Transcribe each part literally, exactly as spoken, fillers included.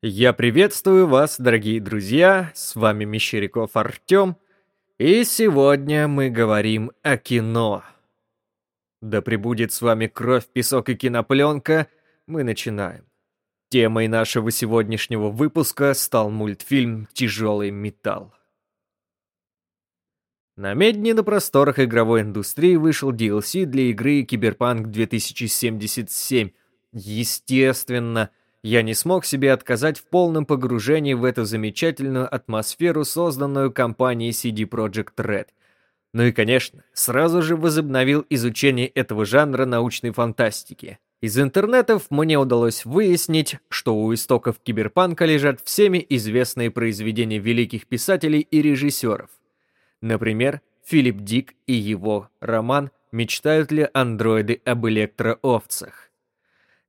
Я приветствую вас, дорогие друзья, с вами Мещеряков Артём, и сегодня мы говорим о кино. Да пребудет с вами кровь, песок и кинопленка, мы начинаем. Темой нашего сегодняшнего выпуска стал мультфильм «Тяжелый металл». На медне на просторах игровой индустрии вышел ди эл си для игры «Киберпанк две тысячи семьдесят семь». Естественно, я не смог себе отказать в полном погружении в эту замечательную атмосферу, созданную компанией си ди Projekt Red. Ну и, конечно, сразу же возобновил изучение этого жанра научной фантастики. Из интернетов мне удалось выяснить, что у истоков киберпанка лежат всеми известные произведения великих писателей и режиссеров. Например, Филип Дик и его роман «Мечтают ли андроиды об электроовцах?».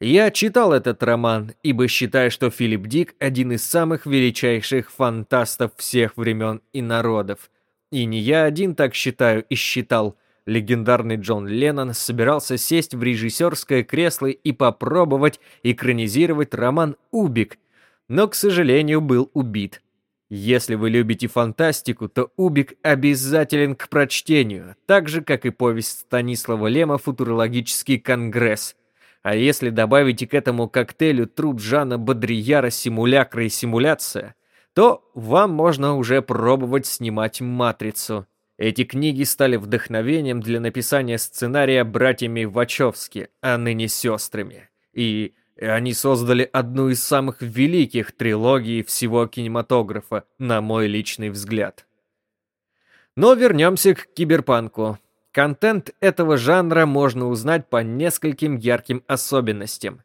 Я читал этот роман, ибо считаю, что Филип Дик – один из самых величайших фантастов всех времен и народов. И не я один так считаю и считал. Легендарный Джон Леннон собирался сесть в режиссерское кресло и попробовать экранизировать роман «Убик», но, к сожалению, был убит. Если вы любите фантастику, то «Убик» обязателен к прочтению, так же, как и повесть Станислава Лема «Футурологический конгресс». А если добавите к этому коктейлю труд Жана Бодрияра «Симулякры и симуляция», то вам можно уже пробовать снимать «Матрицу». Эти книги стали вдохновением для написания сценария братьями Вачовски, а ныне сестрами. И они создали одну из самых великих трилогий всего кинематографа, на мой личный взгляд. Но вернемся к киберпанку. Контент этого жанра можно узнать по нескольким ярким особенностям.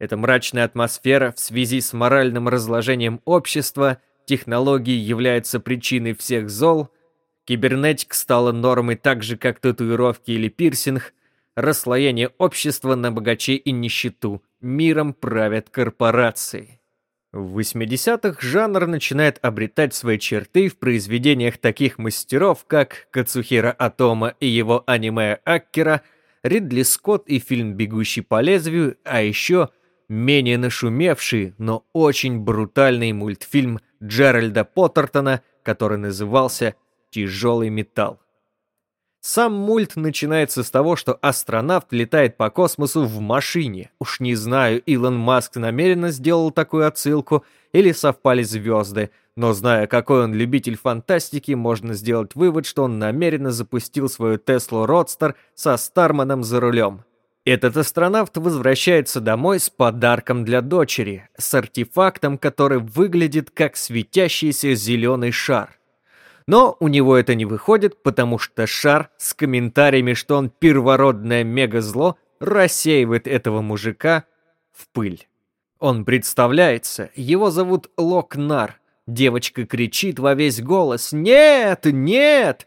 Это мрачная атмосфера в связи с моральным разложением общества, технологии являются причиной всех зол, кибернетика стала нормой так же, как татуировки или пирсинг, расслоение общества на богачей и нищету, миром правят корпорации. В восьмидесятых жанр начинает обретать свои черты в произведениях таких мастеров, как Кацухира Атома и его аниме «Аккера», Ридли Скотт и фильм «Бегущий по лезвию», а еще менее нашумевший, но очень брутальный мультфильм Джеральда Поттертона, который назывался «Тяжелый металл». Сам мульт начинается с того, что астронавт летает по космосу в машине. Уж не знаю, Илон Маск намеренно сделал такую отсылку или совпали звезды, но зная, какой он любитель фантастики, можно сделать вывод, что он намеренно запустил свою Tesla Roadster со Старманом за рулем. Этот астронавт возвращается домой с подарком для дочери, с артефактом, который выглядит как светящийся зеленый шар. Но у него это не выходит, потому что шар с комментариями, что он первородное мегазло, рассеивает этого мужика в пыль. Он представляется, его зовут Локнар. Девочка кричит во весь голос: «Нет, нет!».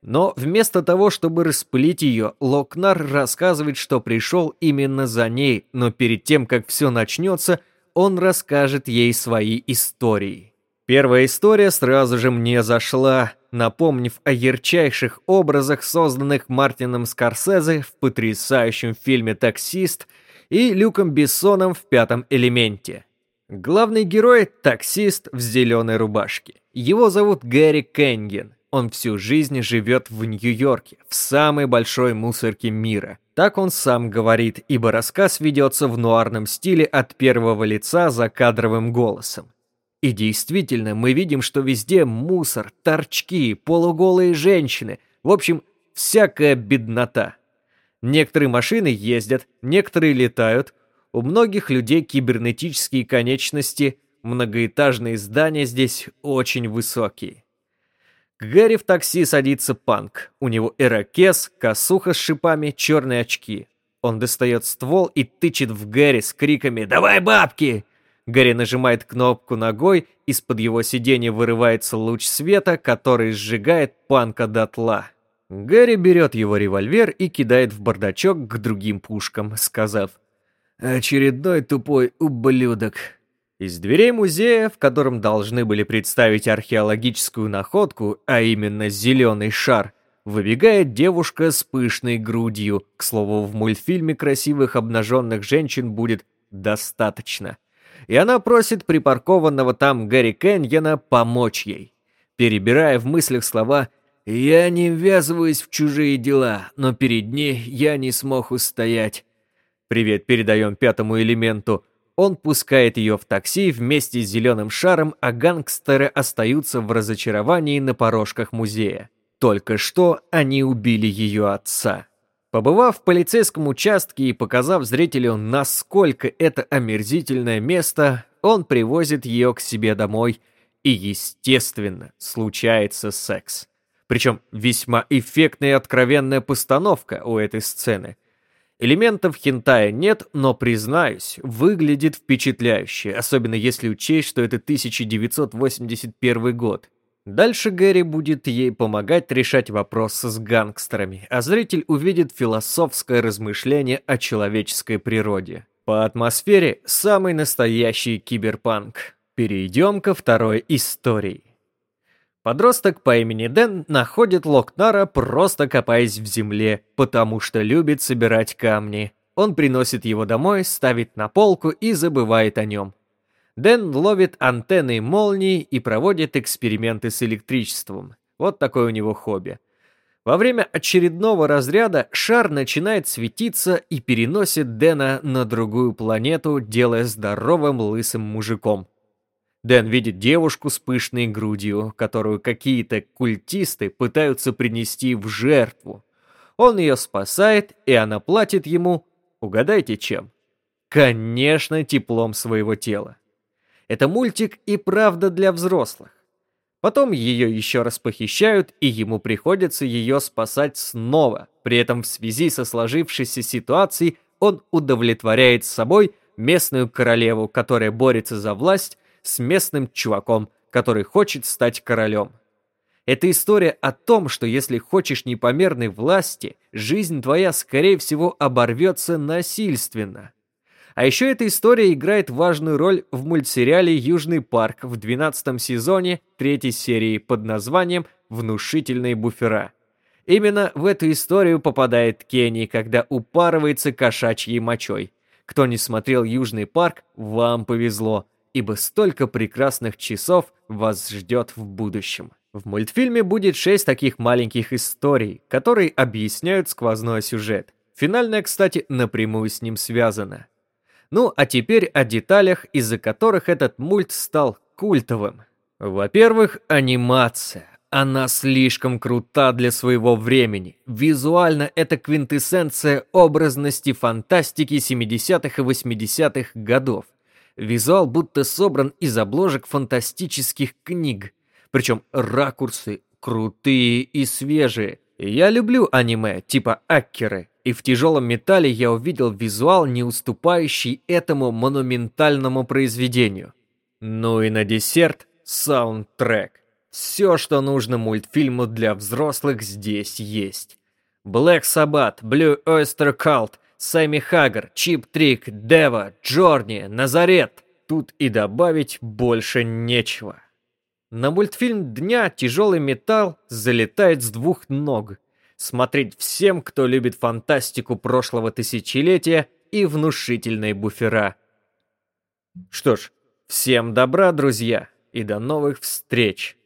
Но вместо того, чтобы распылить ее, Локнар рассказывает, что пришел именно за ней, но перед тем, как все начнется, он расскажет ей свои истории. Первая история сразу же мне зашла, напомнив о ярчайших образах, созданных Мартином Скорсезе в потрясающем фильме «Таксист» и Люком Бессоном в «Пятом элементе». Главный герой – таксист в зеленой рубашке. Его зовут Гэри Кенген. Он всю жизнь живет в Нью-Йорке, в самой большой мусорке мира. Так он сам говорит, ибо рассказ ведется в нуарном стиле от первого лица за кадровым голосом. И действительно, мы видим, что везде мусор, торчки, полуголые женщины, в общем, всякая беднота. Некоторые машины ездят, некоторые летают, у многих людей кибернетические конечности, многоэтажные здания здесь очень высокие. К Гэри в такси садится панк, у него ирокез, косуха с шипами, черные очки. Он достает ствол и тычет в Гэри с криками «Давай бабки!». Гэри нажимает кнопку ногой, из-под его сиденья вырывается луч света, который сжигает панка дотла. Гэри берет его револьвер и кидает в бардачок к другим пушкам, сказав: «Очередной тупой ублюдок». Из дверей музея, в котором должны были представить археологическую находку, а именно зеленый шар, выбегает девушка с пышной грудью. К слову, в мультфильме красивых обнаженных женщин будет достаточно. и она просит припаркованного там Гэри Кенгена помочь ей. Перебирая в мыслях слова «Я не ввязываюсь в чужие дела, но перед ней я не смог устоять». Привет передаем пятому элементу. Он пускает ее в такси вместе с зеленым шаром, а гангстеры остаются в разочаровании на порожках музея. Только что они убили ее отца. Побывав в полицейском участке и показав зрителю, насколько это омерзительное место, он привозит ее к себе домой, и, естественно, случается секс. Причем весьма эффектная и откровенная постановка у этой сцены. Элементов хентая нет, но, признаюсь, выглядит впечатляюще, особенно если учесть, что это тысяча девятьсот восемьдесят первый год. Дальше Гэри будет ей помогать решать вопросы с гангстерами, а зритель увидит философское размышление о человеческой природе. По атмосфере самый настоящий киберпанк. Перейдем ко второй истории. Подросток по имени Дэн находит Локнара, просто копаясь в земле, потому что любит собирать камни. Он приносит его домой, ставит на полку и забывает о нем. Дэн ловит антенны молний и проводит эксперименты с электричеством. Вот такое у него хобби. Во время очередного разряда шар начинает светиться и переносит Дэна на другую планету, делая здоровым лысым мужиком. Дэн видит девушку с пышной грудью, которую какие-то культисты пытаются принести в жертву. Он ее спасает, и она платит ему, угадайте чем? Конечно, теплом своего тела. Это мультик и правда для взрослых. Потом ее еще раз похищают, и ему приходится ее спасать снова. При этом в связи со сложившейся ситуацией он удовлетворяет собой местную королеву, которая борется за власть, с местным чуваком, который хочет стать королем. Это история о том, что если хочешь непомерной власти, жизнь твоя, скорее всего, оборвется насильственно. А еще эта история играет важную роль в мультсериале «Южный парк» в двенадцатом сезоне третьей серии под названием «Внушительные буфера». Именно в эту историю попадает Кенни, когда упарывается кошачьей мочой. Кто не смотрел «Южный парк», вам повезло, ибо столько прекрасных часов вас ждет в будущем. В мультфильме будет шесть таких маленьких историй, которые объясняют сквозной сюжет. Финальная, кстати, напрямую с ним связана. Ну, а теперь о деталях, из-за которых этот мульт стал культовым. Во-первых, анимация. Она слишком крута для своего времени. Визуально это квинтэссенция образности фантастики семидесятых и восьмидесятых годов. Визуал будто собран из обложек фантастических книг. Причем ракурсы крутые и свежие. Я люблю аниме типа «Аккеры». И в «Тяжелом металле» я увидел визуал, не уступающий этому монументальному произведению. Ну и на десерт – саундтрек. Все, что нужно мультфильму для взрослых, здесь есть. Black Sabbath, Blue Oyster Cult, Sammy Hagar, Cheap Trick, Devo, Journey, Nazareth. Тут и добавить больше нечего. На мультфильм дня «Тяжелый металл» залетает с двух ног. Смотреть всем, кто любит фантастику прошлого тысячелетия и внушительные буфера. Что ж, всем добра, друзья, и до новых встреч!